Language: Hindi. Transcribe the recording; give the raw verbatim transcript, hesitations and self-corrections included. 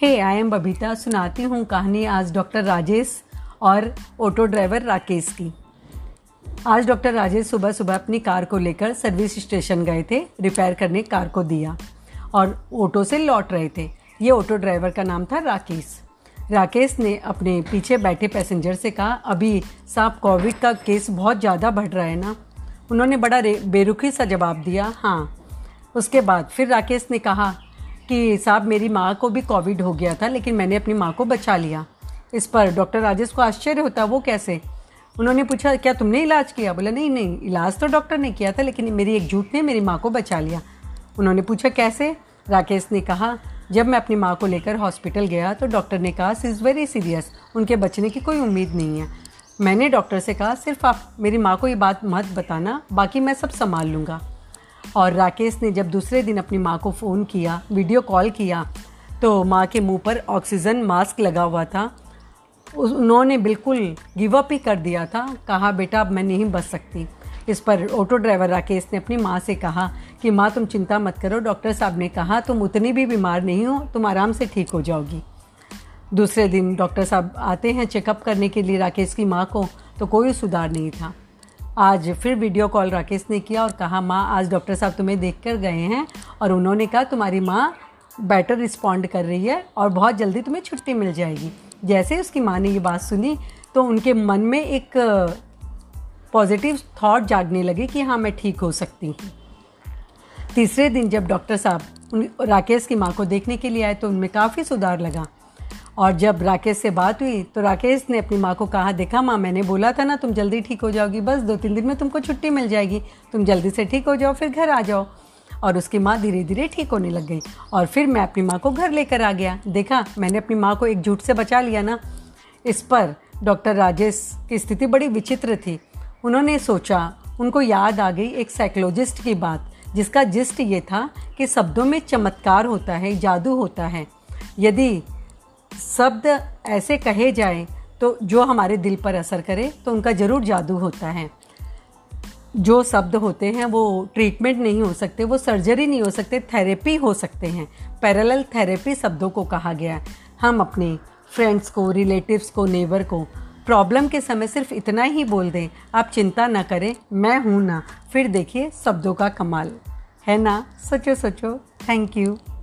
हे आई एम बबीता, सुनाती हूँ कहानी आज डॉक्टर राजेश और ऑटो ड्राइवर राकेश की। आज डॉक्टर राजेश सुबह सुबह अपनी कार को लेकर सर्विस स्टेशन गए थे, रिपेयर करने कार को दिया और ऑटो से लौट रहे थे। ये ऑटो ड्राइवर का नाम था राकेश। राकेश ने अपने पीछे बैठे पैसेंजर से कहा, अभी साहब कोविड का केस बहुत ज़्यादा बढ़ रहा है ना। उन्होंने बड़ा बेरुखी सा जवाब दिया, हाँ। उसके बाद फिर राकेश ने कहा कि साहब मेरी माँ को भी कोविड हो गया था, लेकिन मैंने अपनी माँ को बचा लिया। इस पर डॉक्टर राजेश को आश्चर्य होता, वो कैसे? उन्होंने पूछा, क्या तुमने इलाज किया? बोला, नहीं नहीं, इलाज तो डॉक्टर ने किया था, लेकिन मेरी एक झूठ ने मेरी माँ को बचा लिया। उन्होंने पूछा, कैसे? राकेश ने कहा, जब मैं अपनी माँ को लेकर हॉस्पिटल गया तो डॉक्टर ने कहा शी इज़ वेरी सीरियस, उनके बचने की कोई उम्मीद नहीं है। मैंने डॉक्टर से कहा, सिर्फ आप मेरी माँ को ये बात मत बताना, बाकी मैं सब संभाल लूँगा। और राकेश ने जब दूसरे दिन अपनी माँ को फ़ोन किया, वीडियो कॉल किया, तो माँ के मुँह पर ऑक्सीजन मास्क लगा हुआ था। उन्होंने बिल्कुल गिव अप ही कर दिया था, कहा बेटा अब मैं नहीं बच सकती। इस पर ऑटो ड्राइवर राकेश ने अपनी माँ से कहा कि माँ तुम चिंता मत करो, डॉक्टर साहब ने कहा तुम उतनी भी बीमार नहीं हो, तुम आराम से ठीक हो जाओगी। दूसरे दिन डॉक्टर साहब आते हैं चेकअप करने के लिए राकेश की माँ को, तो कोई सुधार नहीं था। आज फिर वीडियो कॉल राकेश ने किया और कहा, माँ आज डॉक्टर साहब तुम्हें देख कर गए हैं और उन्होंने कहा तुम्हारी माँ बेटर रिस्पॉन्ड कर रही है और बहुत जल्दी तुम्हें छुट्टी मिल जाएगी। जैसे उसकी माँ ने ये बात सुनी तो उनके मन में एक पॉजिटिव थॉट जागने लगे कि हाँ मैं ठीक हो सकती हूँ। तीसरे दिन जब डॉक्टर साहब राकेश की माँ को देखने के लिए आए तो उनमें काफ़ी सुधार लगा। और जब राकेश से बात हुई तो राकेश ने अपनी माँ को कहा, देखा माँ, मैंने बोला था ना तुम जल्दी ठीक हो जाओगी, बस दो तीन दिन में तुमको छुट्टी मिल जाएगी, तुम जल्दी से ठीक हो जाओ फिर घर आ जाओ। और उसकी माँ धीरे धीरे ठीक होने लग गई और फिर मैं अपनी माँ को घर लेकर आ गया, देखा मैंने अपनी माँ को एक झूठ से बचा लिया ना। इस पर डॉक्टर राजेश की स्थिति बड़ी विचित्र थी। उन्होंने सोचा, उनको याद आ गई एक साइकोलॉजिस्ट की बात, जिसका जिस्ट ये था कि शब्दों में चमत्कार होता है, जादू होता है। यदि शब्द ऐसे कहे जाएं तो जो हमारे दिल पर असर करे तो उनका ज़रूर जादू होता है। जो शब्द होते हैं वो ट्रीटमेंट नहीं हो सकते, वो सर्जरी नहीं हो सकते, थेरेपी हो सकते हैं। पैरेलल थेरेपी शब्दों को कहा गया है। हम अपने फ्रेंड्स को, रिलेटिव्स को, नेबर को प्रॉब्लम के समय सिर्फ इतना ही बोल दें, आप चिंता ना करें, मैं हूँ ना। फिर देखिए शब्दों का कमाल है ना। सोचो सोचो। Thank you.